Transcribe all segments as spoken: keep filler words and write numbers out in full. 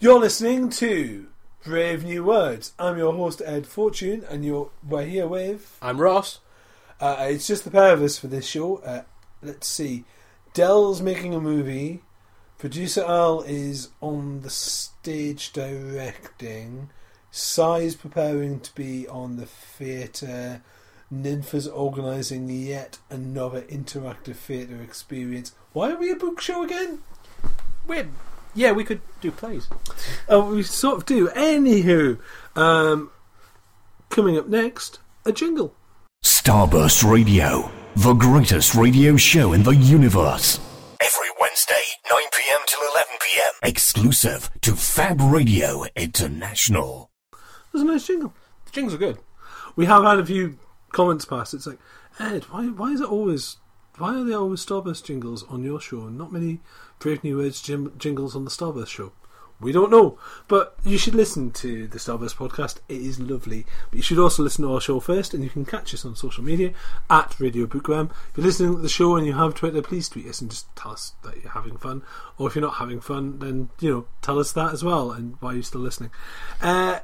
You're listening to Brave New Words. I'm your host Ed Fortune, and you're we're here with I'm Ross. Uh, it's just the pair of us for this show. Uh, let's see. Dell's making a movie. Producer Earl is on the stage directing. Sai's preparing to be on the theatre. Ninfa's organising yet another interactive theatre experience. Why are we a book show again? We're... Yeah, we could do plays. Oh, we sort of do. Anywho, um, coming up next, a jingle. Starburst Radio, the greatest radio show in the universe. Every Wednesday, nine p.m. till eleven p.m. Exclusive to Fab Radio International. There's a nice jingle. The jingles are good. We have had a few comments past. It's like, Ed, why, why is it always... Why are there always Starburst jingles on your show and not many Brave New Words jim- jingles on the Starburst show? We don't know. But you should listen to the Starburst podcast. It is lovely. But you should also listen to our show first, and you can catch us on social media at Radio Bookworm. If you're listening to the show and you have Twitter, please tweet us and just tell us that you're having fun. Or if you're not having fun, then, you know, tell us that as well and why you're still listening. Uh,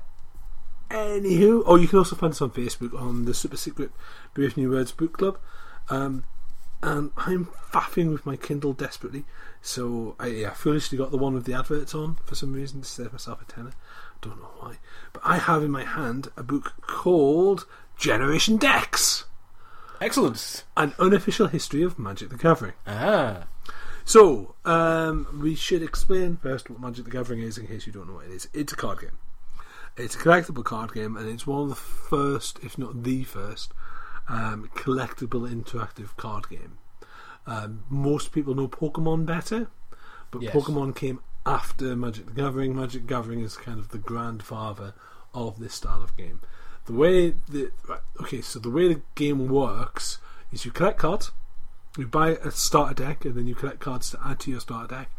anywho, or you can also find us on Facebook on the Super Secret Brave New Words Book Club. Um... And I'm faffing with my Kindle desperately, so I, yeah, I foolishly got the one with the adverts on for some reason to save myself a tenner. I don't know why. But I have in my hand a book called Generation Decks. Excellent. An unofficial history of Magic the Gathering. Ah. So, um, we should explain first what Magic the Gathering is in case you don't know what it is. It's a card game. It's a collectible card game, and it's one of the first, if not the first, Um, collectible interactive card game. Um, most people know Pokémon better, but yes. Pokémon came after Magic the Gathering. Magic the Gathering is kind of the grandfather of this style of game. The way the right, okay, so the way the game works is you collect cards, you buy a starter deck, and then you collect cards to add to your starter deck,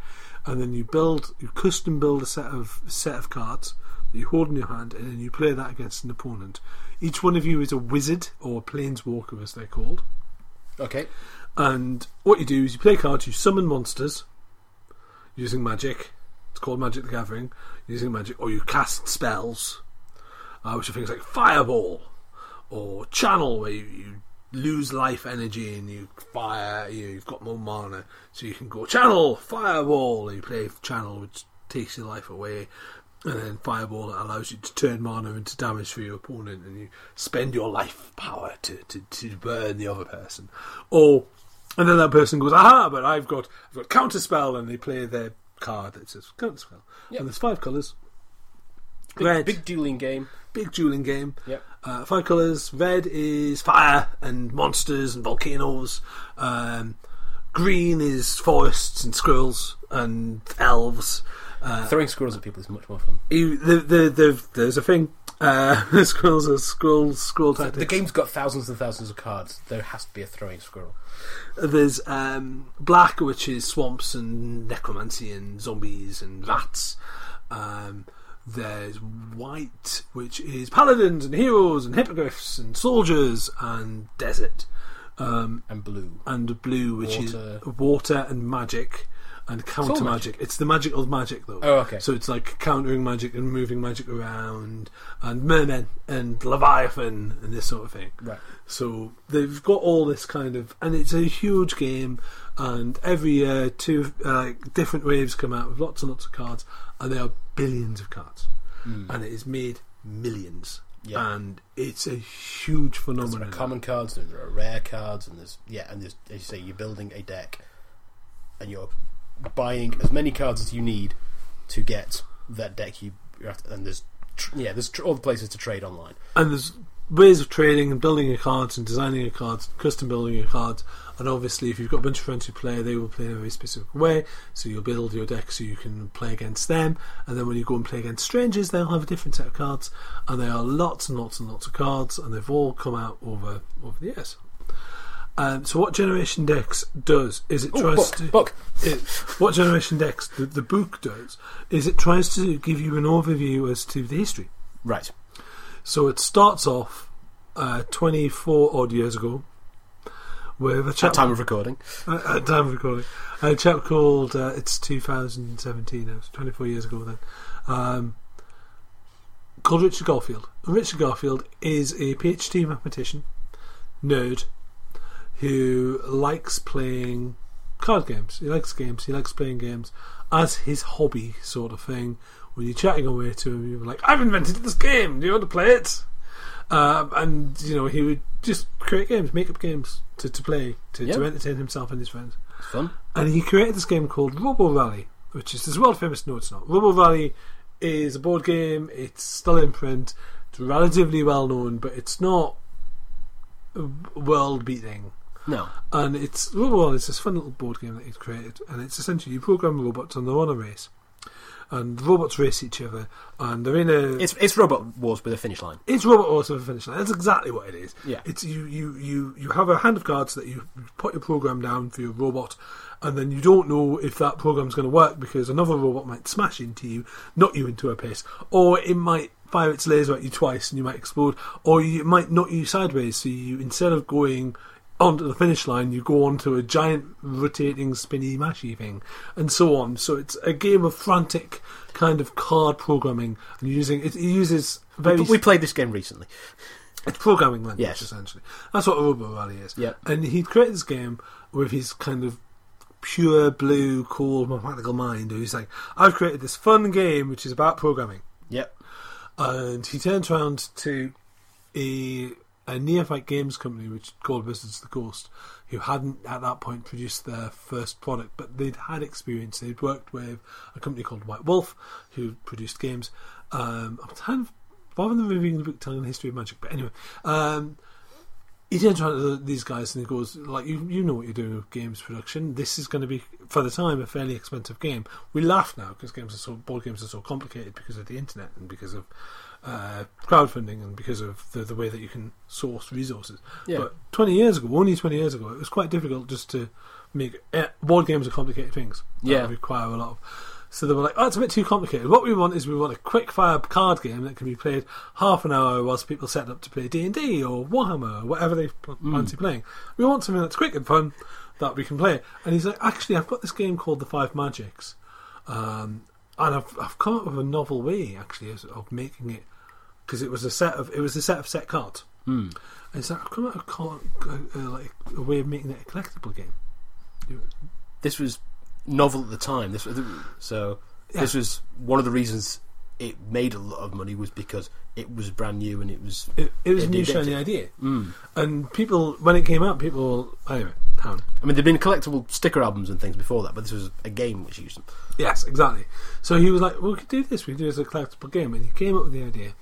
and then you build, you custom build a set of set of cards that you hold in your hand, and then you play that against an opponent. Each one of you is a wizard, or a planeswalker as they're called. Okay. And what you do is you play cards, you summon monsters using magic. It's called Magic the Gathering. Using magic, or you cast spells, uh, which are things like Fireball, or Channel, where you, you lose life energy and you fire, you know, you've got more mana. So you can go Channel, Fireball, and you play Channel, which takes your life away. And then Fireball that allows you to turn mana into damage for your opponent, and you spend your life power to, to, to burn the other person. Or, and then that person goes, aha, but I've got I've got Counterspell, and they play their card that says Counterspell. Yep. And there's five colours. Big, red. Big dueling game. Big dueling game. Yep. Uh, five colours. Red is fire and monsters and volcanoes. Um, green is forests and squirrels and elves. Uh, Throwing squirrels at people is much more fun. You, the, the, the, there's a thing. Uh, squirrels are squirrel, squirrel tactics. The game's got thousands and thousands of cards. There has to be a throwing squirrel. There's um, black, which is swamps and necromancy and zombies and rats. Um, there's white, which is paladins and heroes and hippogriffs and soldiers and desert. Um, and blue. And blue, which water. is water and magic. And counter magic. magic. It's the magic of magic, though. Oh, okay. So it's like countering magic and moving magic around, and mermen and Leviathan and this sort of thing. Right. So they've got all this kind of, and it's a huge game. And every year, two uh, different waves come out with lots and lots of cards, and there are billions of cards, mm. and it is made millions. Yeah. And it's a huge phenomenon. There are common cards, there are rare cards, and there's yeah, and there's as you say, you're building a deck, and you're buying as many cards as you need to get that deck you and there's tr- yeah there's tr- all the places to trade online, and there's ways of trading and building your cards and designing your cards, custom building your cards. And obviously if you've got a bunch of friends who play, they will play in a very specific way, so you'll build your deck so you can play against them, and then when you go and play against strangers, they'll have a different set of cards, and there are lots and lots and lots of cards, and they've all come out over over the years. Um, so what Generation Decks does is it tries Ooh, book, to book. It, what Generation Decks the, the book does is it tries to give you an overview as to the history. Right. So it starts off uh, twenty-four odd years ago with a chap at time of recording at, at time of recording a chap called uh, it's two thousand seventeen, it was twenty-four years ago then, um, called Richard Garfield. Richard Garfield is a PhD mathematician nerd who likes playing card games. He likes games. He likes playing games as his hobby sort of thing. When you're chatting away to him, you're like, "I've invented this game. Do you want to play it?" Um, and you know, he would just create games, make up games to, to play to, yep. to entertain himself and his friends. It's fun. And he created this game called Robo Rally, which is this world famous. No, it's not. Robo Rally is a board game. It's still in print. It's relatively well known, but it's not world beating. No. And it's well, it's this fun little board game that he's created, and it's essentially you program robots and they're on a race, and the robots race each other, and they're in a. It's it's Robot Wars with a finish line. It's Robot Wars with a finish line. That's exactly what it is. Yeah. It's you you you you have a hand of cards that you put your program down for your robot, and then you don't know if that program's going to work because another robot might smash into you, knock you into a piss, or it might fire its laser at you twice and you might explode, or you, it might knock you sideways. So you instead of going onto the finish line, you go onto a giant rotating spinny mashy thing, and so on. So it's a game of frantic kind of card programming, and using it, it uses very. We, we played this game recently. It's programming language, yes. Essentially. That's what a Robo Rally is. Yep. And he created this game with his kind of pure blue, cold mathematical mind. Who's like, I've created this fun game which is about programming. Yep. And he turns around to a. a neophyte games company which called Wizards of the Coast, who hadn't at that point produced their first product, but they'd had experience. They'd worked with a company called White Wolf who produced games. um, I'm kind of bothered them reviewing the book telling the history of magic, but anyway, um, he turns around to these guys and he goes like, you, you know what you're doing with games production. This is going to be, for the time, a fairly expensive game. We laugh now because games are so board games are so complicated because of the internet and because of Uh, crowdfunding and because of the, the way that you can source resources. Yeah. But twenty years ago, only twenty years ago, it was quite difficult just to make uh, board games are complicated things. Yeah, require a lot of. So they were like, "Oh, it's a bit too complicated. What we want is we want a quick fire card game that can be played half an hour whilst people set up to play D and D or Warhammer or whatever they mm. fancy playing. We want something that's quick and fun that we can play." And he's like, "Actually, I've got this game called The Five Magics." Um, And I've I've come up with a novel way actually of making it, because it was a set of it was a set of set cards. Mm. And so I've come up with a, a, like a way of making it a collectible game. This was novel at the time. This so yeah. This was one of the reasons it made a lot of money was because it was brand new and it was it, it was a new shiny idea. Mm. And people when it came out, people anyway. I mean, there'd been collectible sticker albums and things before that, but this was a game which used them. Yes, exactly. So he was like, well, we could do this, we could do this as a collectible game. And he came up with the idea,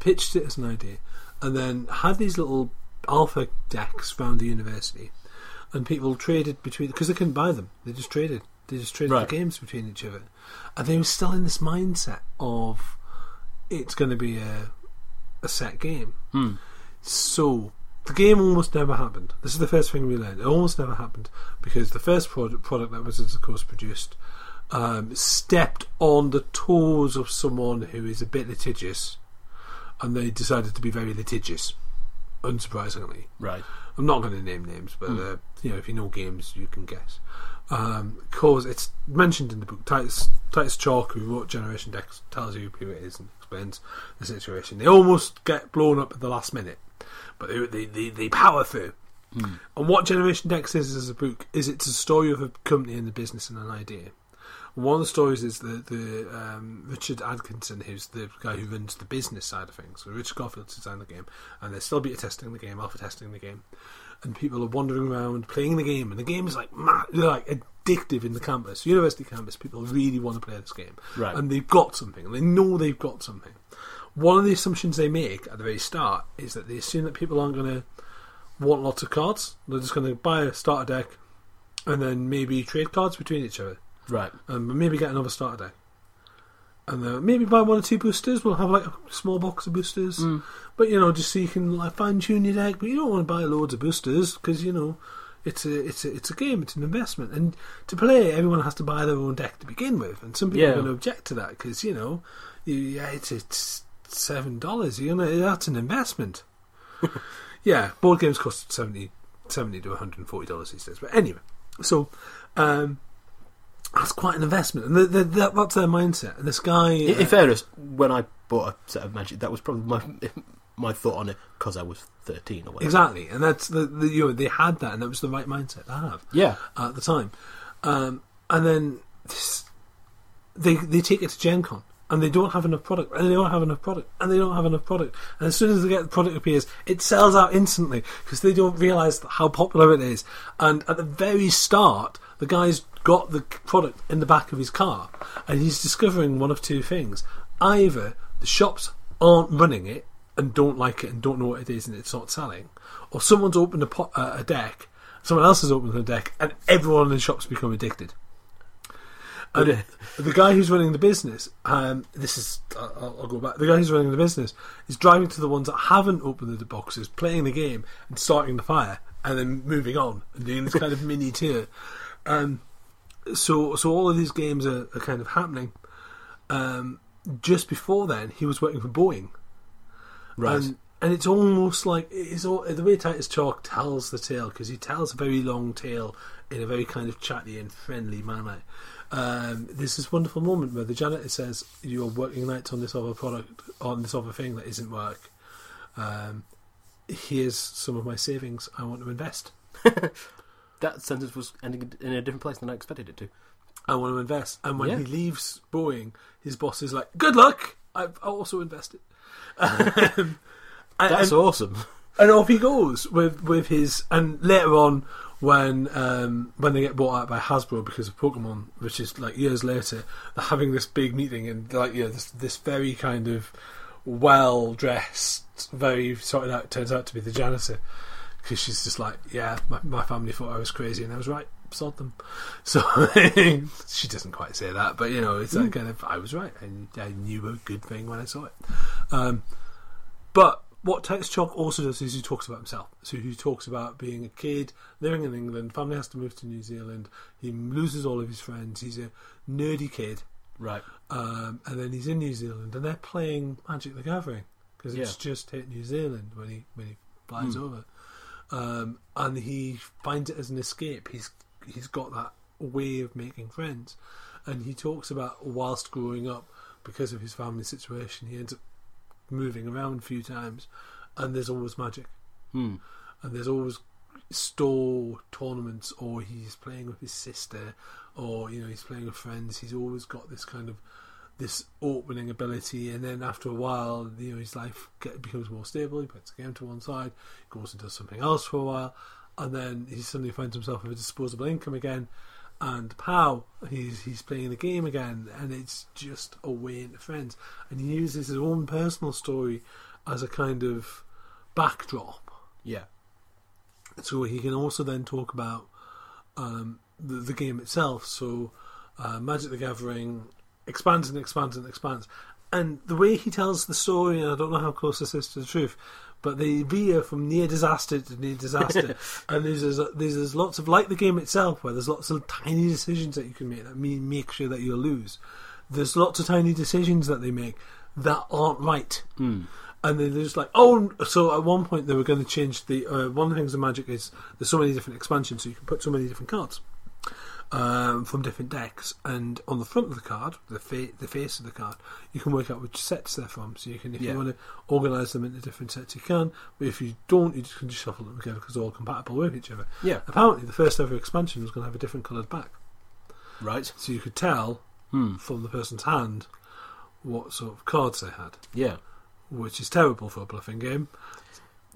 pitched it as an idea, and then had these little alpha decks around the university. And people traded between, because they couldn't buy them, they just traded. They just traded right. the games between each other. And they were still in this mindset of it's going to be a, a set game. Hmm. So the game almost never happened. This is the first thing we learned. It almost never happened because the first product, product that Wizards of the Coast produced um, stepped on the toes of someone who is a bit litigious, and they decided to be very litigious, unsurprisingly. Right. I'm not going to name names, but mm. uh, you know, if you know games, you can guess. Um, cause it's mentioned in the book. Titus Titus Chalk, who wrote Generation Decks, tells you who it is and explains the situation. They almost get blown up at the last minute. But they, they, they, they power through. Mm. And what Generation Decks is as a book is it's a story of a company and a business and an idea. And one of the stories is the, the um, Richard Atkinson, who's the guy who runs the business side of things. So Richard Garfield designed the game, and they're still beta testing the game, alpha testing the game, and people are wandering around playing the game, and the game is like mad, like addictive in the campus, university campus. People really want to play this game, right. And they've got something, and they know they've got something. One of the assumptions they make at the very start is that they assume that people aren't going to want lots of cards. They're just going to buy a starter deck and then maybe trade cards between each other. Right. And maybe get another starter deck. And then maybe buy one or two boosters. We'll have like a small box of boosters. Mm. But, you know, just so you can like fine-tune your deck. But you don't want to buy loads of boosters because, you know, it's a, it's a, it's a game. It's an investment. And to play, everyone has to buy their own deck to begin with. And some people yeah. are going to object to that because, you know, yeah, it's... it's seven dollars, you know, that's an investment. Yeah, board games cost seventy dollars to one hundred forty dollars these days. But anyway, so um, that's quite an investment. And the, the, that, that's their mindset. And this guy... In, uh, in fairness, when I bought a set of Magic, that was probably my... my thought on it, because I was thirteen or whatever. Exactly, and that's the, the you know, they had that, and that was the right mindset to have. Yeah, at the time, um, and then this, they they take it to Gen Con, and they don't have enough product, and they don't have enough product, and they don't have enough product, and as soon as they get the product appears, it sells out instantly because they don't realise how popular it is. And at the very start, the guy's got the product in the back of his car, and he's discovering one of two things: either the shops aren't running it and don't like it and don't know what it is and it's not selling, or someone's opened a, pot, uh, a deck someone else has opened a deck and everyone in the shop's become addicted. And yeah. the guy who's running the business um, this is I'll, I'll go back the guy who's running the business is driving to the ones that haven't opened the boxes, playing the game and starting the fire, and then moving on and doing this kind of mini tier. Um, so so all of these games are, are kind of happening. Um, just before then he was working for Boeing. Right. And, and it's almost like it's all, the way Titus Chalk tells the tale, because he tells a very long tale in a very kind of chatty and friendly manner. Um, there's this wonderful moment where the janitor says, "You're working nights on this other product, on this other thing that isn't work. Um, here's some of my savings. I want to invest." That sentence was ending in a different place than I expected it to. I want to invest, and when yeah. he leaves Boeing, his boss is like, "Good luck. I've also invested." um, That's and, awesome. And off he goes with, with his. And later on, when um, when they get bought out by Hasbro because of Pokémon, which is like years later, they're having this big meeting, and like you know, this this very kind of well dressed, very sorted out turns out to be the janitor, because she's just like, yeah, my, my family thought I was crazy, and I was right. Sod them. So she doesn't quite say that, but you know, it's that kind of I was right, and I knew a good thing when I saw it. Um, but what Titus Chalk also does is he talks about himself. So he talks about being a kid living in England, family has to move to New Zealand, he loses all of his friends, he's a nerdy kid, right? Um, and then he's in New Zealand, and they're playing Magic the Gathering because it's yeah. just hit New Zealand when he when he flies mm. over, um, and he finds it as an escape. He's he's got that way of making friends, and he talks about whilst growing up, because of his family situation, he ends up moving around a few times, and there's always magic hmm. and there's always store tournaments, or he's playing with his sister, or you know, he's playing with friends. He's always got this kind of this opening ability, and then after a while, you know, his life get, becomes more stable. He puts the game to one side, goes and does something else for a while, and then he suddenly finds himself with a disposable income again, and pow, he's he's playing the game again, and it's just a way into friends. And he uses his own personal story as a kind of backdrop. Yeah. So he can also then talk about um, the, the game itself. So uh, Magic the Gathering expands and expands and expands. And the way he tells the story, and I don't know how close this is to the truth, but they veer from near disaster to near disaster. And there's, there's there's lots of, like the game itself, where there's lots of tiny decisions that you can make that mean make sure that you'll lose. There's lots of tiny decisions that they make that aren't right. Mm. And they're just like, oh, so at one point they were going to change the, uh, one of the things in Magic is there's so many different expansions, so you can put so many different cards um, from different decks. And on the front of the card, the, fa- the face of the card, you can work out which sets they're from. So you can, if yeah. you want to organise them into different sets, you can. But if you don't, you just can just shuffle them together because they're all compatible with each other. Yeah. Apparently, the first ever expansion was going to have a different coloured back. Right. So you could tell hmm. from the person's hand what sort of cards they had. Yeah. Which is terrible for a bluffing game.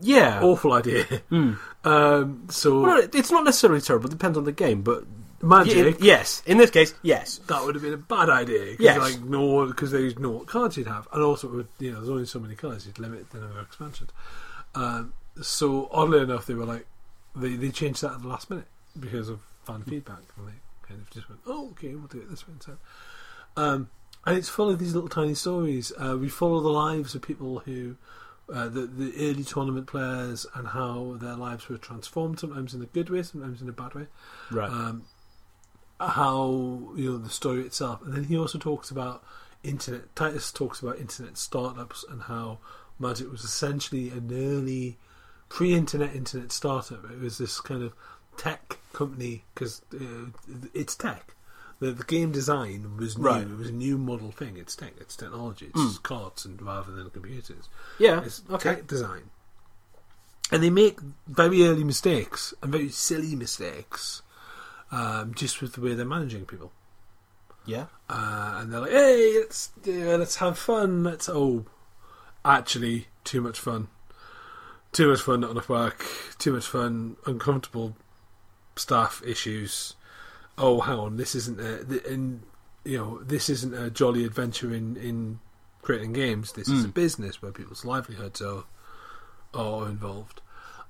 Yeah. Awful idea. Mm. Um, so well, it's not necessarily terrible. It depends on the game, but... Magic, yeah, yes. In this case, yes. That would have been a bad idea. Cause yes, like no, because they know what cards you'd have, and also it would, you know, there's only so many cards. You'd limit the number of expansions. Um, so oddly enough, they were like they, they changed that at the last minute because of fan feedback, and they kind of just went, "Oh, okay, we'll do it this way instead." Um, and it's full of these little tiny stories. Uh, we follow the lives of people who. Uh, the, the early tournament players, and how their lives were transformed, sometimes in a good way, sometimes in a bad way. Right. Um, how, you know, the story itself. And then he also talks about internet. Titus talks about internet startups and how Magic was essentially an early pre-internet internet startup. It was this kind of tech company, because uh, it's tech. The, the game design was new. Right. It was a new model thing. It's tech. It's technology. It's mm. cards and rather than computers. Yeah. It's okay. tech design. And they make very early mistakes and very silly mistakes, um, just with the way they're managing people. Yeah. Uh, and they're like, hey, let's yeah, let's have fun. Let's oh, actually, too much fun. Too much fun, not enough work. Too much fun, uncomfortable staff issues. Oh, hang on, this isn't a, the, in, you know, this isn't a jolly adventure in, in creating games. This mm. is a business where people's livelihoods are are involved,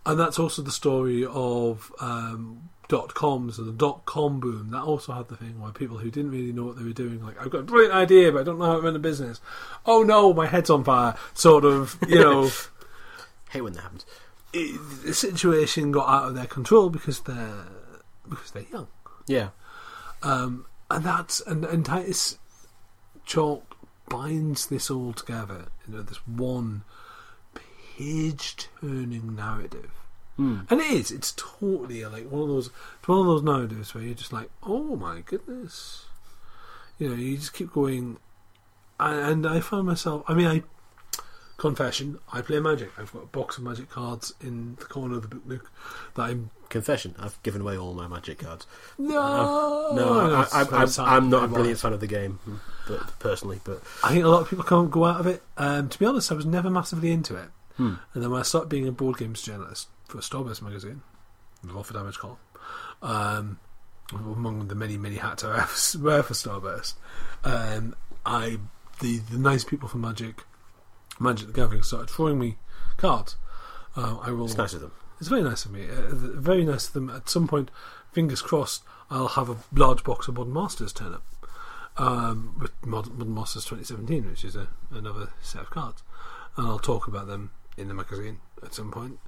and that's also the story of um, dot coms and the dot com boom. That also had the thing where people who didn't really know what they were doing, like, I've got a brilliant idea, but I don't know how to run a business. Oh no, my head's on fire. Sort of, you know. Hate when that happens. It, the situation got out of their control because they're because they're young. Yeah, um, and that's and, and Titus Chalk binds this all together into this one page-turning narrative, mm. and it is. It's totally like one of those. It's one of those narratives where you're just like, oh my goodness, you know. You just keep going, and, and I found myself. I mean, I confession. I play Magic. I've got a box of Magic cards in the corner of the book nook that I'm. Confession, I've given away all my Magic cards. No, uh, no, no I, I, I, I'm, I'm not a brilliant fan of the game, but personally, but I think a lot of people can't go out of it. Um, to be honest, I was never massively into it, hmm. and then when I started being a board games journalist for Starburst magazine, Law for Damage Call, um, among the many many hats I wear for Starburst, um, I the, the nice people from Magic, Magic the Gathering, started throwing me cards. Uh, I rolled. It's nice of them. It's very nice of me. Uh, very nice of them. At some point, fingers crossed, I'll have a large box of Modern Masters turn up. Um, with Modern, Modern Masters twenty seventeen, which is a, another set of cards. And I'll talk about them in the magazine at some point.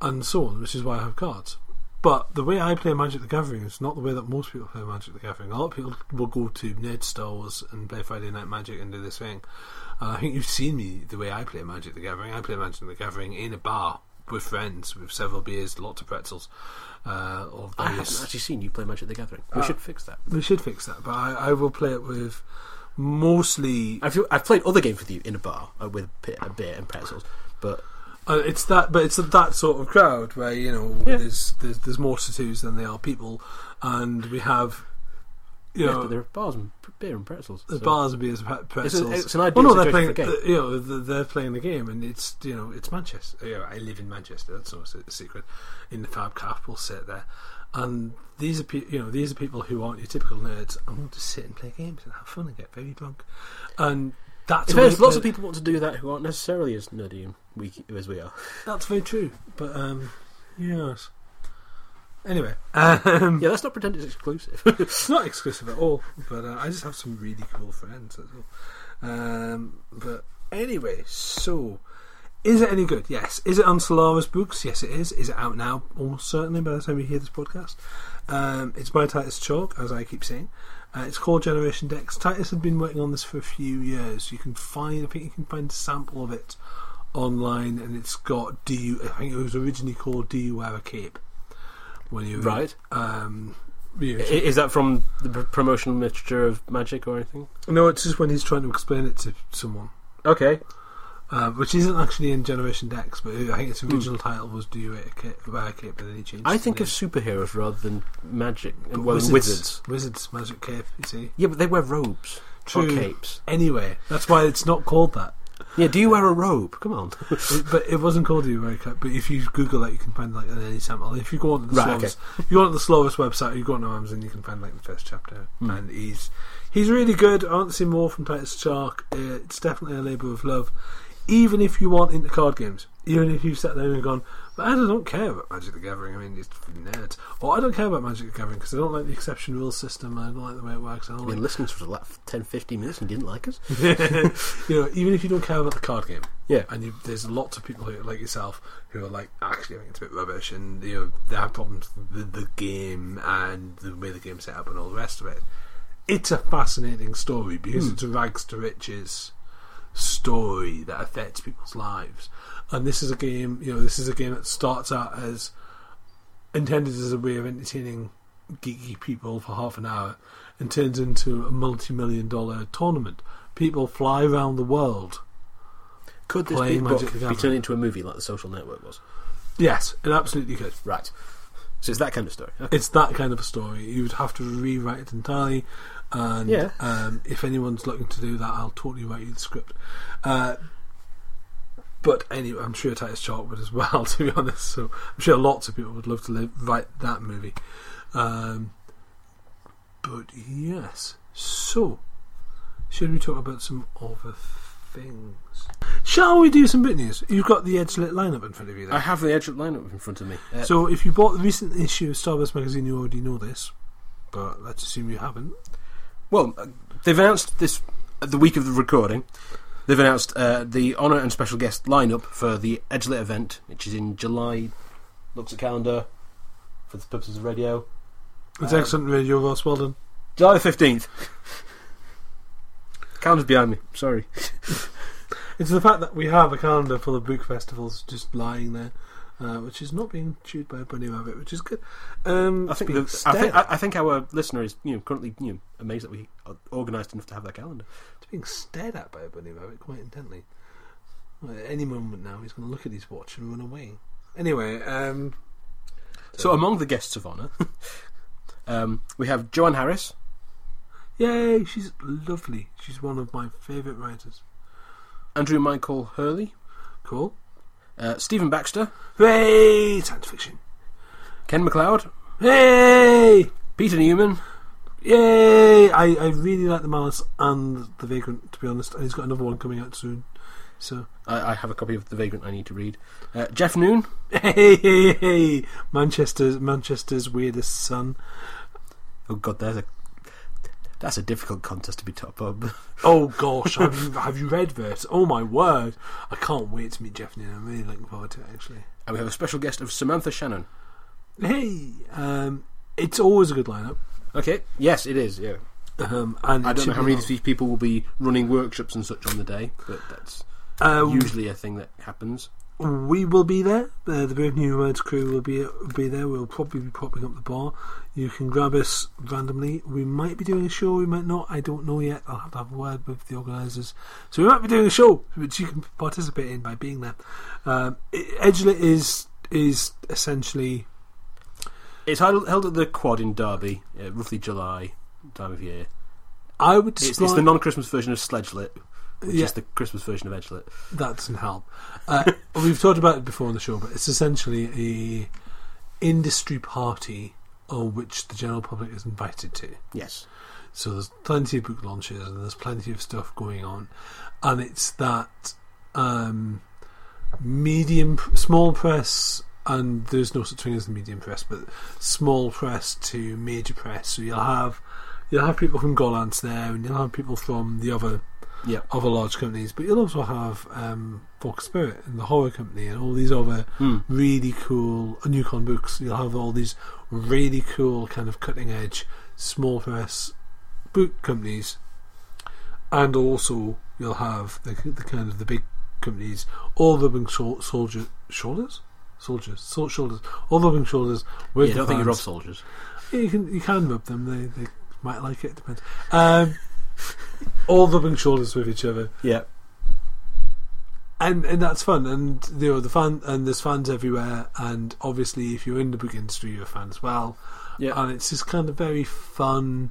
And so on, which is why I have cards. But the way I play Magic the Gathering is not the way that most people play Magic the Gathering. A lot of people will go to Nerd Stores and play Friday Night Magic and do this thing. Uh, I think you've seen me the way I play Magic the Gathering. I play Magic the Gathering in a bar. With friends, with several beers, lots of pretzels. Uh, all I haven't actually seen you play Magic the Gathering. We uh, should fix that. We should fix that, but I, I will play it with mostly. I've, I've played other games with you in a bar uh, with a beer and pretzels, but uh, it's that. But it's that sort of crowd where you know yeah. there's, there's there's more tattoos than there are people, and we have. You know, yes, but there are bars and beer and pretzels. There's so. bars and beers and pretzels. It's, a, it's an ideal well, no, situation they're playing, for the game. You know, they're playing the game, and it's you know it's Manchester. You know, I live in Manchester. That's not a secret. In the Fab Cap, we'll sit there, and these are pe- you know these are people who aren't your typical nerds and want to sit and play games and have fun and get very drunk. And that's there's lots of people want to do that who aren't necessarily as nerdy and weak as we are. That's very true. But um, yes. Anyway, um, yeah, let's not pretend it's exclusive. It's not exclusive at all, but uh, I just have some really cool friends as well. Um, but anyway, so is it any good? Yes. Is it on Solaris books? Yes, it is. Is it out now? Almost certainly by the time you hear this podcast. Um, it's by Titus Chalk, as I keep saying. Uh, it's called Generation Decks. Titus had been working on this for a few years. You can find, I think, you can find a sample of it online, and it's got do you? I think it was originally called Do You Wear a Cape? When you right, um, you know, is that from the promotional literature of Magic or anything? No, it's just when he's trying to explain it to someone. Okay, uh, which isn't actually in Generation Decks, but I think its original mm. title was "Do You Wear a Cape?" But then he changed. I think of superheroes rather than Magic. Well, wizards, wizards, wizards, Magic Cape. You see, yeah, but they wear robes, true or capes. Anyway, that's why it's not called that. Yeah, do you wear a robe? Come on. But it wasn't called Do You Wear a Cape, but if you Google that, you can find like any sample. If you go on to the right, Slavs, okay. If you go on to the Slavs website, or you go on to Amazon, you can find like the first chapter. Mm. And he's he's really good. I want to see more from Titus Chalk. Uh, it's definitely a labour of love. Even if you aren't into card games, even if you've sat there and gone, but I don't care about Magic the Gathering. I mean, it's for nerds. Or I don't care about Magic the Gathering because I don't like the exception rule system. I don't like the way it works. I don't. You like listened for like ten, fifteen minutes and didn't like us. You know, even if you don't care about the card game, yeah. And you, there's lots of people who, like yourself, who are like, actually, I think it's a bit rubbish, and you know, they have problems with the game and the way the game's set up and all the rest of it. It's a fascinating story because mm. it's a rags to riches story that affects people's lives. And this is a game, you know, this is a game that starts out as intended as a way of entertaining geeky people for half an hour and turns into a multi-million dollar tournament. People fly around the world. Could this big book be turned into a movie like The Social Network was? Yes, it absolutely could. Right. So it's that kind of story. Okay. It's that kind of a story. You would have to rewrite it entirely. And yeah. um, if anyone's looking to do that, I'll totally write you the script. Uh, but anyway, I'm sure Titus Chalk would as well, to be honest. So I'm sure lots of people would love to live, write that movie. Um, but yes. So, should we talk about some other things? Shall we do some bit news? You've got the Edge Lit lineup in front of you there. I have the Edge Lit lineup in front of me. Uh, so if you bought the recent issue of Starburst magazine, you already know this, but let's assume you haven't. Well, they've announced this uh, the week of the recording. They've announced uh, the honour and special guest lineup for the Edge Lit event, which is in July. Looks at calendar for the purposes of radio. It's um, excellent radio, Ross. Well done. July the fifteenth. Calendar's behind me. Sorry. It's the fact that we have a calendar full of book festivals just lying there, uh, which is not being chewed by a bunny rabbit, which is good. Um, I think the, I think I, I think our listener is you know currently you know, amazed that we are organised enough to have that calendar. It's being stared at by a bunny rabbit quite intently. Well, at any moment now, he's going to look at his watch and run away. Anyway, um, so, so among the guests of honour, um, we have Joanne Harris. Yay, she's lovely. She's one of my favourite writers. Andrew Michael Hurley. Cool. Uh, Stephen Baxter. Hey! Science fiction. Ken MacLeod. Hey! Peter Newman. Yay! I, I really like The Malice and The Vagrant, to be honest, and he's got another one coming out soon. So I, I have a copy of The Vagrant I need to read. Uh, Jeff Noon. Hey, hey, hey! Manchester's, Manchester's weirdest son. Oh god, there's a That's a difficult contest to be top up. Oh gosh, have you have you read this? Oh my word! I can't wait to meet Jeff Noon. I'm really looking forward to it, actually. And we have a special guest of Samantha Shannon. Hey, um, it's always a good lineup. Okay, yes, it is. Yeah, um, and I don't know how many of these people will be running workshops and such on the day, but that's um, usually a thing that happens. We will be there. Uh, the Brave New Words crew will be will be there. We'll probably be propping up the bar. You can grab us randomly. We might be doing a show. We might not. I don't know yet. I'll have to have a word with the organisers. So we might be doing a show, which you can participate in by being there. Um, Edge Lit is is essentially it's held, held at the Quad in Derby, uh, roughly July time of year. I would. Describe... It's, it's the non-Christmas version of Sledge Lit. Which yeah. is the Christmas version of Edge Lit. That doesn't help. Uh, we've talked about it before on the show, but it's essentially a industry party on which the general public is invited to. Yes. So there's plenty of book launches and there's plenty of stuff going on, and it's that um, medium, small press, and there's no such thing as the medium press, but small press to major press. So you'll have you'll have people from Gollands there, and you'll have people from the other. Yeah, other large companies, but you'll also have um, Folk Spirit and the Horror Company and all these other mm. really cool uh, Newcon Books. You'll have all these really cool kind of cutting edge small press book companies, and also you'll have the, the kind of the big companies all rubbing shor- soldier shoulders, soldiers, so- shoulders, all rubbing shoulders. With yeah, I don't think you rub soldiers. Yeah, you can you can rub them. They they might like it. Depends. Um, all rubbing shoulders with each other, yeah, and and that's fun. And you know the fan and there's fans everywhere. And obviously, if you're in the book industry, you're a fan as well. Yeah, and it's just kind of very fun,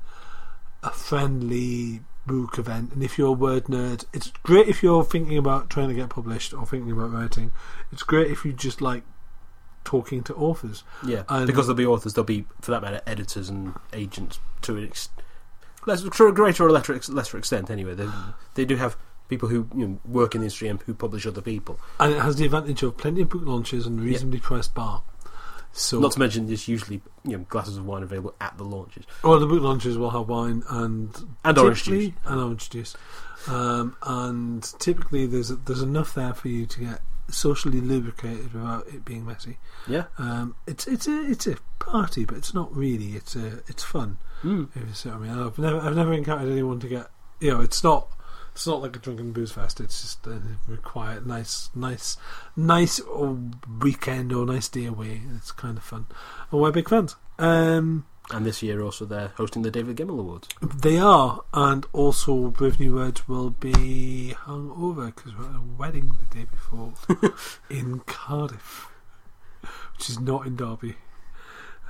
a friendly book event. And if you're a word nerd, it's great. If you're thinking about trying to get published or thinking about writing, it's great. If you just like talking to authors, yeah, and because there'll be authors, there'll be for that matter editors and agents to an extent. To a greater or lesser extent, anyway. They, they do have people who you know, work in the industry and who publish other people. And it has the advantage of plenty of book launches and a reasonably yeah. priced bar. So, not to mention there's usually you know, glasses of wine available at the launches. Well, the book launches will have wine and... And orange juice. And orange juice. Um, and typically there's there's enough there for you to get socially lubricated without it being messy. Yeah. Um, it's it's a, it's a party, but it's not really. It's a, it's fun. Mm. If you see what I mean, I've never, I've never encountered anyone to get. You know, it's not It's not like a drunken booze fest. It's just a quiet, nice, nice, nice weekend or nice day away. It's kind of fun, and we're big fans. Um, and this year also they're hosting the David Gemmell Awards. They are, and also Brave New Words will be hung over because we're at a wedding the day before in Cardiff, which is not in Derby.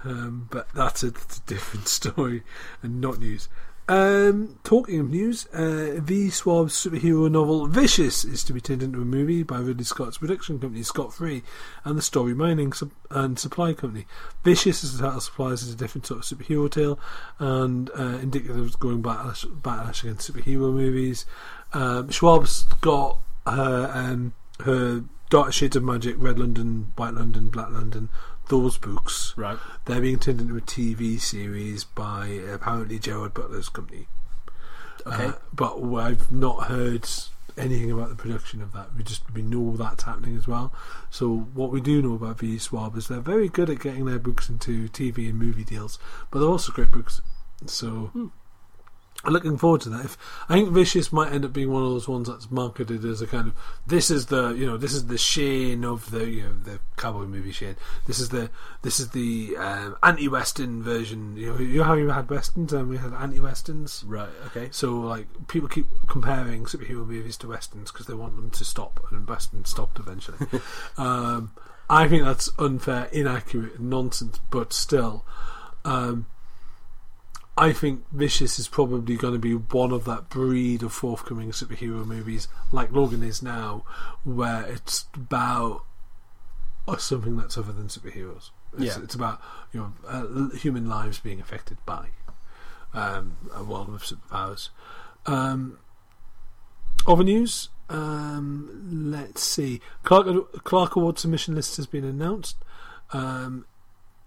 Um, but that's a, that's a different story and not news. Um, talking of news, uh, V. Schwab's superhero novel Vicious is to be turned into a movie by Ridley Scott's production company Scott Free and the Story Mining Sup- and Supply Company. Vicious, as the title supplies, is a different sort of superhero tale and uh, indicative of going backlash, backlash against superhero movies. Um, Schwab's got her, um, her Dark Shades of Magic, Red London, White London, Black London, those books, right? They're being turned into a T V series by apparently Gerard Butler's company. Okay, uh, but I've not heard anything about the production of that. We just we know that's happening as well. So what we do know about V E. Schwab is they're very good at getting their books into T V and movie deals, but they're also great books. So hmm. I'm looking forward to that. If I think Vicious might end up being one of those ones that's marketed as a kind of this is the you know this is the Shane of the you know the cowboy movie Shane. This is the this is the um, anti-Western version. You know, you know how you had westerns and we had anti-Westerns, right? Okay. So like people keep comparing superhero movies to westerns because they want them to stop, and westerns stopped eventually. um, I think that's unfair, inaccurate, nonsense, but still. Um, I think Vicious is probably going to be one of that breed of forthcoming superhero movies, like Logan is now, where it's about something that's other than superheroes. It's, yeah. it's about you know uh, human lives being affected by um, a world of superpowers. Um, other news, um, let's see. Clarke, Clarke Award submission list has been announced. Um,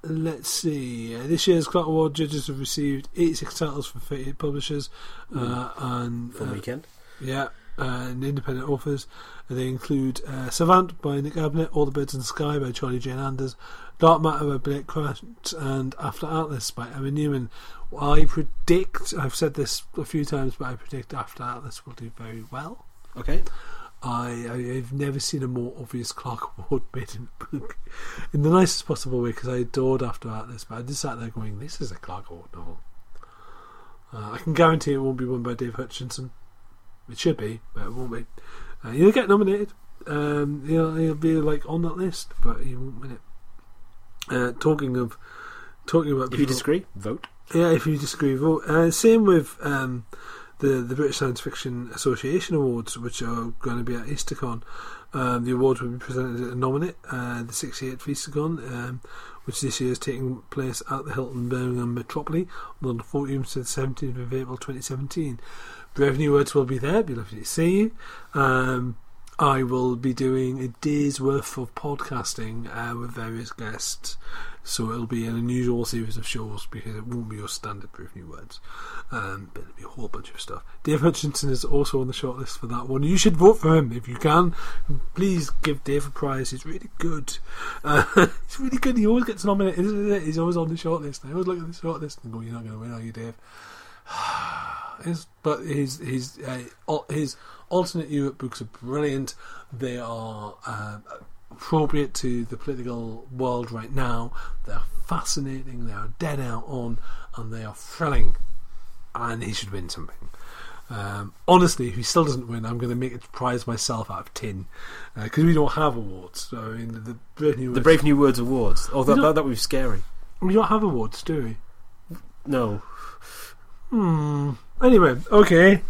Let's see. Uh, this year's Clarke Award judges have received eighty-six titles from thirty-eight publishers, uh, and for uh, weekend, yeah, uh, and independent authors. And they include uh, Savant by Nick Abnett, All the Birds in the Sky by Charlie Jane Anders, Dark Matter by Blake Crouch, and After Atlas by Emma Newman. I predict. I've said this a few times, but I predict After Atlas will do very well. Okay. I, I've never seen a more obvious Clarke Award made in a book in the nicest possible way, because I adored After Atlas, but I just sat there going, this is a Clarke Award novel. uh, I can guarantee it won't be won by Dave Hutchinson. It should be, but it won't be. Uh, he'll get nominated, um, he'll, he'll be like on that list, but he won't win it. Uh, talking of talking about if people, you disagree, vote. Yeah, if you disagree, vote. Uh, same with um The, the British Science Fiction Association Awards, which are going to be at EasterCon. Um, the awards will be presented at a nominate, uh, the sixty-eighth EasterCon, um, which this year is taking place at the Hilton Birmingham Metropole on the fourteenth to the seventeenth of April twenty seventeen. Brave New Words will be there. It'll be lovely to see you. Um, I will be doing a day's worth of podcasting uh, with various guests, so it'll be an unusual series of shows because it won't be your standard Brave New Words, um, but it'll be a whole bunch of stuff. Dave Hutchinson is also on the shortlist for that one. You should vote for him if you can. Please give Dave a prize. He's really good. Uh, he's really good. He always gets nominated, isn't it? He's always on the shortlist. I always look at the shortlist and go, "You're not going to win, are you, Dave?" His, but his his uh, his alternate Europe books are brilliant. They are um, appropriate to the political world right now. They're fascinating. They are dead out on, and they are thrilling. And he should win something. Um, honestly, if he still doesn't win, I'm going to make a prize myself out of tin, because uh, we don't have awards. So I mean, the Brave New Words, the Brave New Words awards. Oh, that that would be scary. We don't have awards, do we? No. Hmm. Anyway, okay.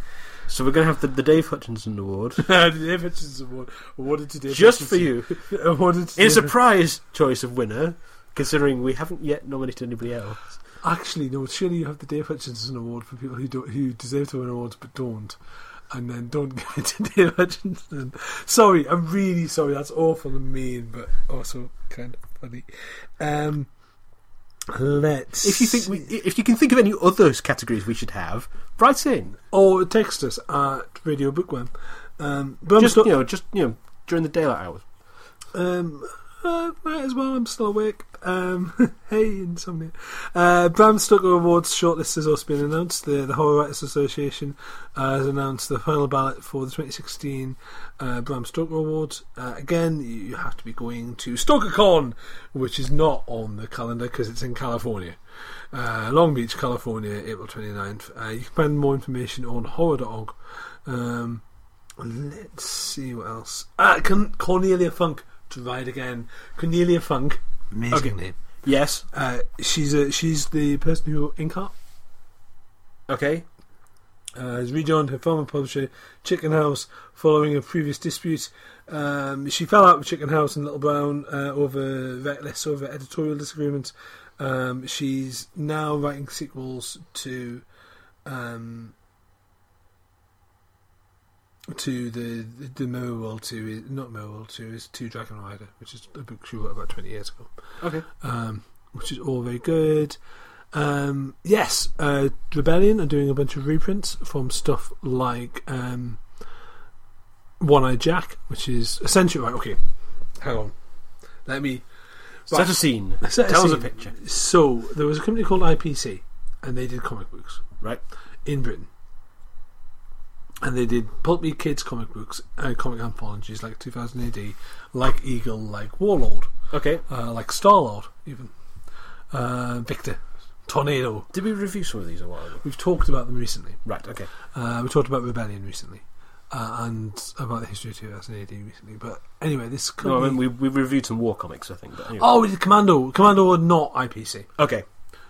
So we're going to have the, the Dave Hutchinson Award. The Dave Hutchinson Award awarded to Dave just Hutchinson. For you. Awarded to in Dave surprise H- choice of winner, considering we haven't yet nominated anybody else. Actually, no. Surely you have the Dave Hutchinson Award for people who don't, who deserve to win awards but don't, and then don't give it to Dave Hutchinson. Sorry, I'm really sorry. That's awful and mean, but also kind of funny. Um. Let's. If you think we, if you can think of any other categories we should have, write in or text us at Radio Bookworm. Um, just got, you know, just you know, during the daylight hours. Um, uh, might as well. I'm still awake. Um, hey, Insomnia. Uh, Bram Stoker Awards shortlist has also been announced. The, the Horror Writers Association uh, has announced the final ballot for the twenty sixteen uh, Bram Stoker Awards. Uh, again, you have to be going to StokerCon, which is not on the calendar because it's in California. Uh, Long Beach, California, April twenty-ninth. Uh, you can find more information on horror dot org. Um, let's see what else. Ah, can Cornelia Funke to ride again. Cornelia Funke. Amazing okay. name. Yes. Uh, she's a, she's the person who wrote Inkheart. Okay. Uh, has rejoined her former publisher, Chicken House, following a previous dispute. Um, she fell out with Chicken House and Little Brown uh, over Reckless, over editorial disagreements. Um, she's now writing sequels to um, to the the, the Mirror World series, not Mirror World series, to Dragon Rider, which is a book she wrote about twenty years ago. Okay, um, which is all very good. Um, yes, uh, Rebellion are doing a bunch of reprints from stuff like um, One Eye Jack, which is essentially right. Okay, hang on, let me. Right. Set a scene. Set Tell a scene. us a picture. So, there was a company called I P C, and they did comic books. Right. In Britain. And they did pulpy kids' comic books, uh, comic anthologies like two thousand A D, like Eagle, like Warlord. Okay. Uh, like Star-Lord, even. Uh, Victor. Tornado. Did we review some of these a while ago? We've talked about them recently. Right, okay. Uh, we talked about Rebellion recently. Uh, and about the history of two thousand A D recently, but anyway, this could no, be... I mean, we we reviewed some war comics, I think. But anyway. Oh, we did Commando. Commando are not I P C. Okay,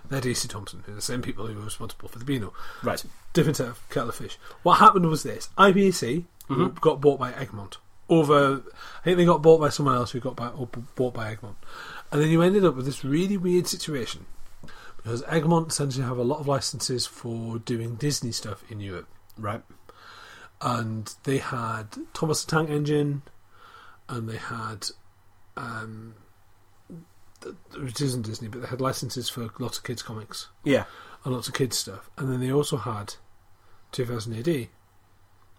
they're D C Thompson, who are the same people who were responsible for the Beano. Right, different set of kettle of fish. What happened was this: I P C mm-hmm. got bought by Egmont. Over, I think they got bought by someone else who got by, or bought by Egmont, and then you ended up with this really weird situation because Egmont essentially have a lot of licenses for doing Disney stuff in Europe. Right. And they had Thomas the Tank Engine, and they had, um, which isn't Disney, but they had licenses for lots of kids' comics. Yeah. And lots of kids' stuff. And then they also had two thousand A D.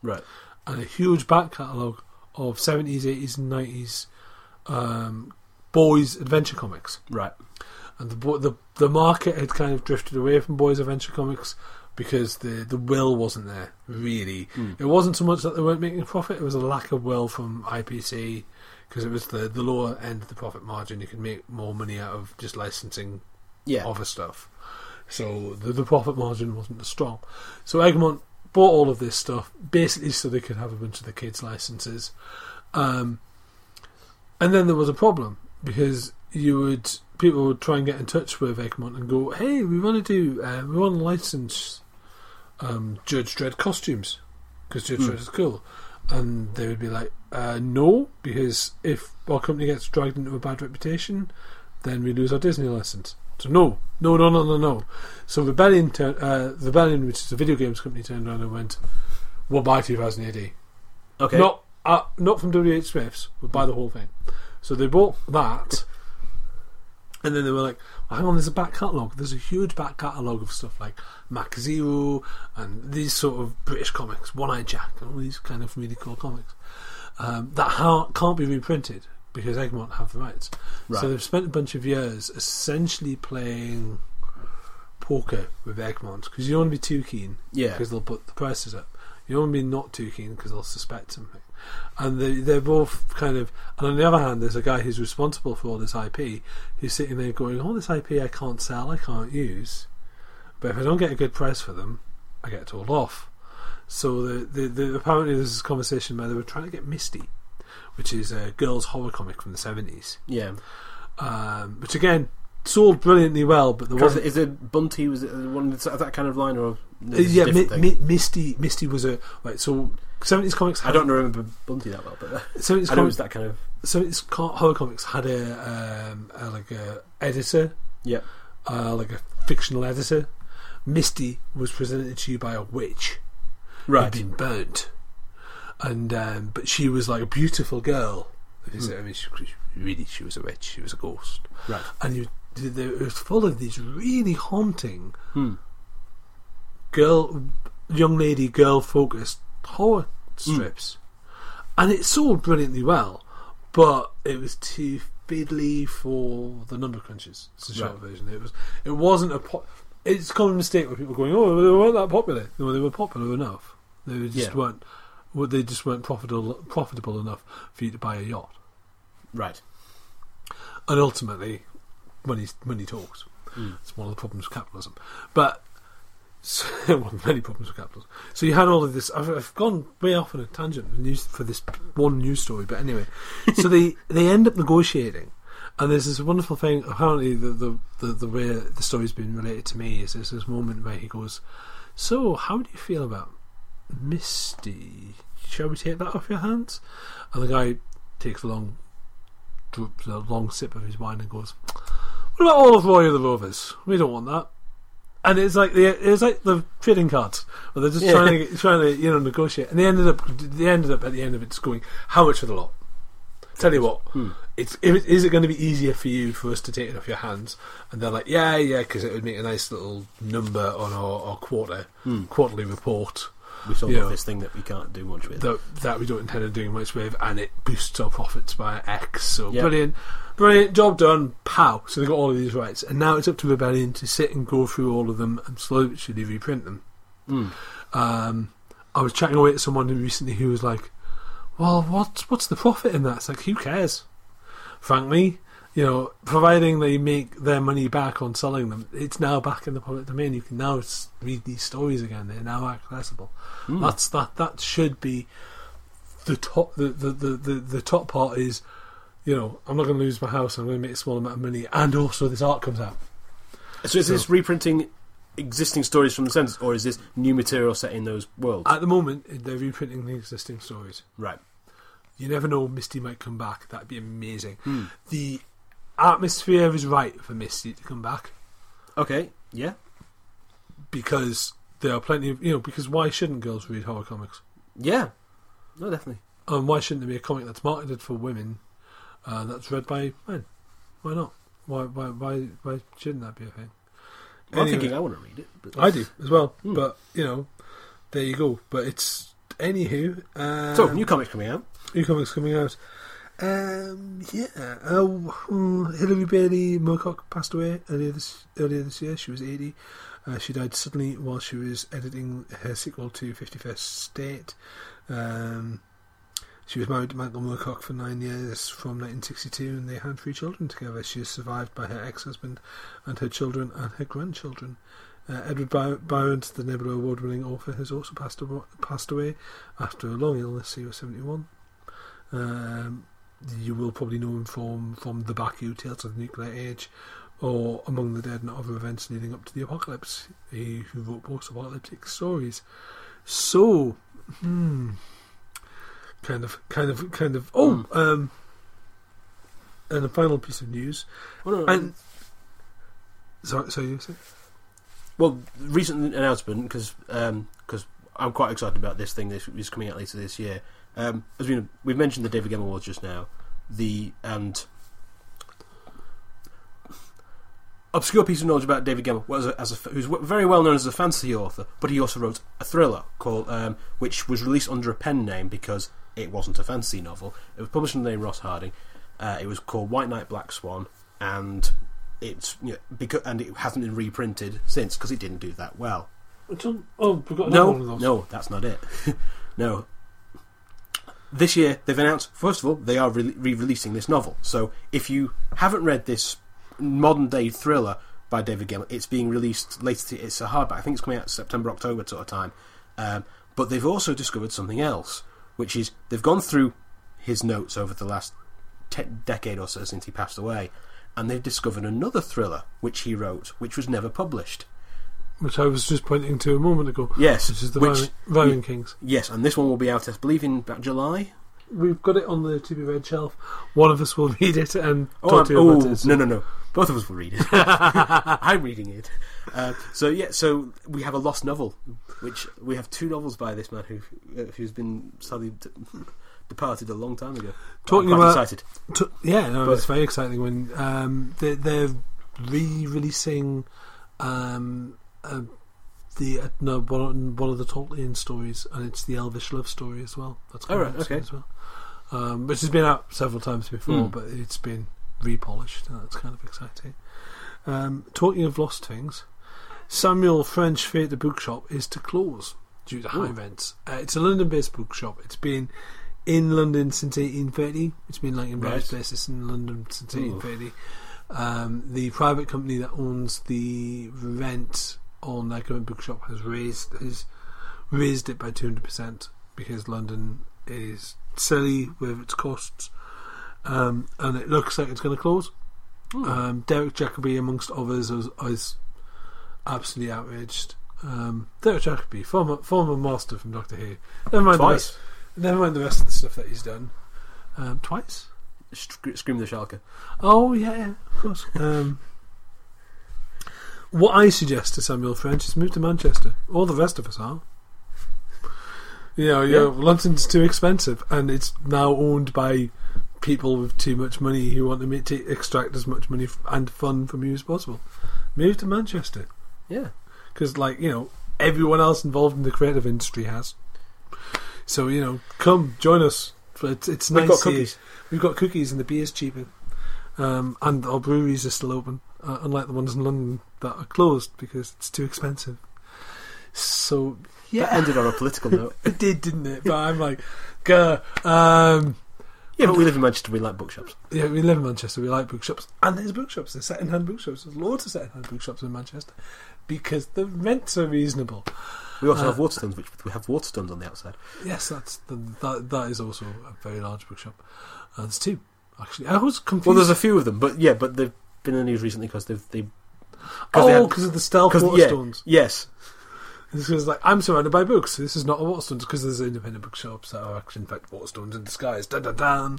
Right. And a huge back catalogue of seventies, eighties, and nineties um, boys' adventure comics. Right. And the, the the market had kind of drifted away from boys' adventure comics. Because the, the will wasn't there, really. Mm. It wasn't so much that they weren't making a profit, it was a lack of will from I P C, because it was the, the lower end of the profit margin. You could make more money out of just licensing yeah. other stuff. So the, the profit margin wasn't as strong. So Egmont bought all of this stuff, basically so they could have a bunch of the kids' licenses. Um, and then there was a problem, because you would people would try and get in touch with Egmont and go, hey, we want to do, uh, we want to license... Um, Judge Dredd costumes because Judge mm. Dredd is cool, and they would be like, uh, no, because if our company gets dragged into a bad reputation, then we lose our Disney license. So no, no, no, no, no, no. So Rebellion, ter- uh, Rebellion, which is a video games company, turned around and went, "We'll buy two thousand A D." Okay, not uh, not from W H Smith's, we'll buy the whole thing. So they bought that, and then they were like, hang on, there's a back catalogue. There's a huge back catalogue of stuff like Mac Zero and these sort of British comics, One Eye Jack, and all these kind of really cool comics um, that ha- can't be reprinted because Egmont have the rights. Right. So they've spent a bunch of years essentially playing poker with Egmont because you don't want to be too keen because yeah. they'll put the prices up. You don't want to be not too keen because they'll suspect something. And they, they're both kind of, and on the other hand, there's a guy who's responsible for all this I P who's sitting there going, oh, this I P I can't sell, I can't use, but if I don't get a good price for them, I get told off. So the, the, the, apparently there's this conversation where they were trying to get Misty, which is a girls' horror comic from the seventies. Yeah. Um, which again, sold brilliantly well, but there wasn't. Is it Bunty? Was it one of that kind of line? Or yeah, Mi- Mi- Misty. Misty was a right. So seventies comics. Had, I don't remember Bunty that well, but seventies comics that kind of seventies horror comics had a, um, a like a editor. Yeah, uh, like a fictional editor. Misty was presented to you by a witch. Right, who'd been burnt, and um, but she was like a beautiful girl. Mm. I mean, she, really, she was a witch. She was a ghost. Right, and you. It was full of these really haunting hmm. girl, young lady, girl focused horror strips, mm. and it sold brilliantly well, but it was too fiddly for the number crunches. It's a short right. version. It was. It wasn't a. Po- it's a common mistake with people going, "Oh, they weren't that popular." No, they were popular enough. They just yeah. weren't. They just weren't profitable profitable enough for you to buy a yacht. Right. And ultimately, money money talks. Mm. It's one of the problems with capitalism. But so, one of many problems with capitalism. So you had all of this. I've, I've gone way off on a tangent for this one news story. But anyway, so they, they end up negotiating, and there's this wonderful thing. Apparently, the the, the, the way the story's been related to me is there's this moment where he goes, "So how do you feel about Misty? Shall we take that off your hands?" And the guy takes a long, drips a long sip of his wine and goes, "What about all of Roy of the Rovers? We don't want that." And it's like the it's like the trading cards, where they're just yeah. trying to trying to you know negotiate. And they ended up they ended up at the end of it just going, "How much for the lot? Tell you what, hmm. it's if, is it going to be easier for you for us to take it off your hands?" And they're like, "Yeah, yeah," because it would make a nice little number on our, our quarter hmm. quarterly report. We sort of this thing that we can't do much with. That, that we don't intend doing much with, and it boosts our profits by X. So yep. brilliant, brilliant, job done, pow. So they got all of these rights, and now it's up to Rebellion to sit and go through all of them and slowly reprint them. Mm. Um, I was chatting away to someone recently who was like, "Well, what's what's the profit in that?" It's like, who cares? Frankly, you know, providing they make their money back on selling them, it's now back in the public domain. You can now read these stories again. They're now accessible. Mm. That's that. That should be the top. The, the, the, the, the top part is, you know, I'm not going to lose my house. I'm going to make a small amount of money, and also this art comes out. So is so, this reprinting existing stories from the census, or is this new material set in those worlds? At the moment, they're reprinting the existing stories. Right. You never know. Misty might come back. That'd be amazing. Mm. The atmosphere is right for Misty to come back. Okay, yeah. Because there are plenty of, you know, because why shouldn't girls read horror comics? Yeah. No, definitely. And why shouldn't there be a comic that's marketed for women uh, that's read by men? Why not? Why why why, why shouldn't that be a thing? Well, anyway, I'm thinking I want to read it. But I do as well. Mm. But, you know, there you go. But it's, anywho. Um, so, new comics coming out. New comics coming out. Um, yeah, uh, Hilary Bailey Moorcock passed away earlier this, earlier this year. She was eighty. Uh, she died suddenly while she was editing her sequel to fifty-first State. Um, she was married to Michael Moorcock for nine years from nineteen sixty-two, and they had three children together. She is survived by her ex-husband and her children and her grandchildren. Uh, Edward Byron, the Nebula award-winning author, has also passed, aw- passed away after a long illness. He was seventy-one. Um... You will probably know him from, from The Baku, Tales of the Nuclear Age, or Among the Dead and Other Events Leading Up to the Apocalypse. He who wrote most apocalyptic stories. So, hmm, kind of, kind of, kind of. Oh, mm. um, and a final piece of news. Oh, no, and sorry, sorry, you said. Well, recent announcement because um, because I'm quite excited about this thing. This is coming out later this year. Um, as we, we've mentioned the David Gemmell Awards just now, the and obscure piece of knowledge about David Gemmell was a, as a, who's very well known as a fantasy author, but he also wrote a thriller called um, which was released under a pen name because it wasn't a fantasy novel. It was published under the name Ross Harding. Uh, it was called White Knight, Black Swan, and it's you know, because and it hasn't been reprinted since because it didn't do that well. Oh, we've got no, one of those. No, that's not it. No. This year, they've announced, first of all, they are re- re-releasing this novel. So if you haven't read this modern-day thriller by David Gemmell, it's being released later. It's a hardback. I think it's coming out September, October sort of time. Um, but they've also discovered something else, which is they've gone through his notes over the last te- decade or so since he passed away, and they've discovered another thriller, which he wrote, which was never published. Which I was just pointing to a moment ago. Yes. Which is the which, Rhyming we, Kings. Yes, and this one will be out, I believe, in about July. We've got it on the To Be Read shelf. One of us will read it and oh, talk I'm, to you about oh, it. So. No, no, no. Both of us will read it. I'm reading it. Uh, so, yeah, so we have a lost novel, which we have two novels by this man who, uh, who's been sadly d- departed a long time ago. Talking I'm quite about... excited. T- yeah, no, but, it's very exciting when um, they're, they're re-releasing... Um, Uh, the uh, no one, one of the Tolkien stories, and it's the Elvish Love Story as well. That's oh, right, okay. As well, um, which has been out several times before, mm. but it's been repolished. Oh, that's kind of exciting. Um, talking of lost things, Samuel French Theatre Bookshop is to close due to high Ooh. rents. Uh, it's a London-based bookshop. It's been in London since eighteen thirty. It's been like in various right. places in London since eighteen thirty. Um, the private company that owns the rent on their current bookshop has raised has raised it by two hundred percent because London is silly with its costs, um, and it looks like it's going to close. Mm. Um, Derek Jacobi, amongst others, is, is absolutely outraged. Um, Derek Jacobi, former former master from Doctor Who. Never mind twice. The rest, never mind the rest of the stuff that he's done. Um, twice. Sc- Scream the Sharker. Oh yeah, of course. Um, what I suggest to Samuel French is move to Manchester. All the rest of us are. You know, you yeah, know, London's too expensive, and it's now owned by people with too much money who want to, make, to extract as much money f- and fun from you as possible. Move to Manchester. Yeah, because like you know, everyone else involved in the creative industry has. So you know, come join us. It's, it's We've nice. Got cookies. We've got cookies, and the beer's cheaper, um, and our breweries are still open, uh, unlike the ones in London that are closed because it's too expensive. So yeah, that ended on a political note. It did, didn't it? But I'm like, go. Um, yeah, but we live in Manchester. We like bookshops. Yeah, we live in Manchester. We like bookshops, and there's bookshops. There's second-hand bookshops. There's loads of second-hand bookshops in Manchester because the rents are reasonable. We also uh, have Waterstones, which we have Waterstones on the outside. Yes, that's the, that. That is also a very large bookshop. Uh, there's two, actually. I was confused. Well, there's a few of them, but yeah, but they've been in the news recently because they've they. Oh, because of the stealth Waterstones. Yeah, yes. This is like I'm surrounded by books. This is not a Waterstones because there's independent bookshops that are actually in fact Waterstones in disguise. Dun dun dun.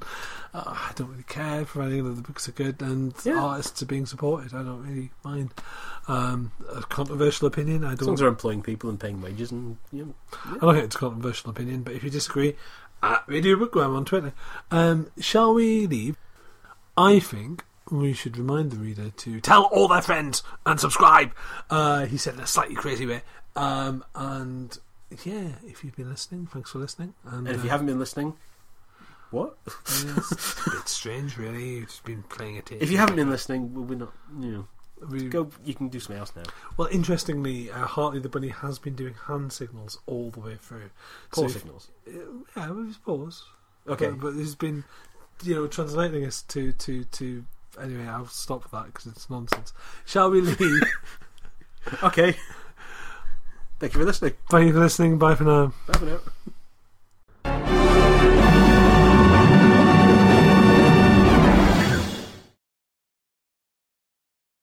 Uh, I don't really care for any of the books are good and yeah. artists are being supported. I don't really mind. Um, a controversial opinion. I don't. As long as they're employing people and paying wages, and you know, yeah. I don't think it's a controversial opinion. But if you disagree, at Radio Bookworm on Twitter. Um, shall we leave? I think we should remind the reader to tell all their friends and subscribe. Uh, he said in a slightly crazy way. Um, and yeah, if you've been listening, thanks for listening. And, and if uh, you haven't been listening, what? Yeah, it's a bit strange, really. You've just been playing a tape. If you haven't been listening, well, we're not. You know, we, go. You can do something else now. Well, interestingly, uh, Hartley the Bunny has been doing hand signals all the way through. Pause so signals. If, uh, yeah, we just pause. Okay, but, but he's been, you know, translating us to to to. Anyway, I'll stop that because it's nonsense. Shall we leave? Okay. Thank you for listening. Thank you for listening. Bye for now. Bye for now.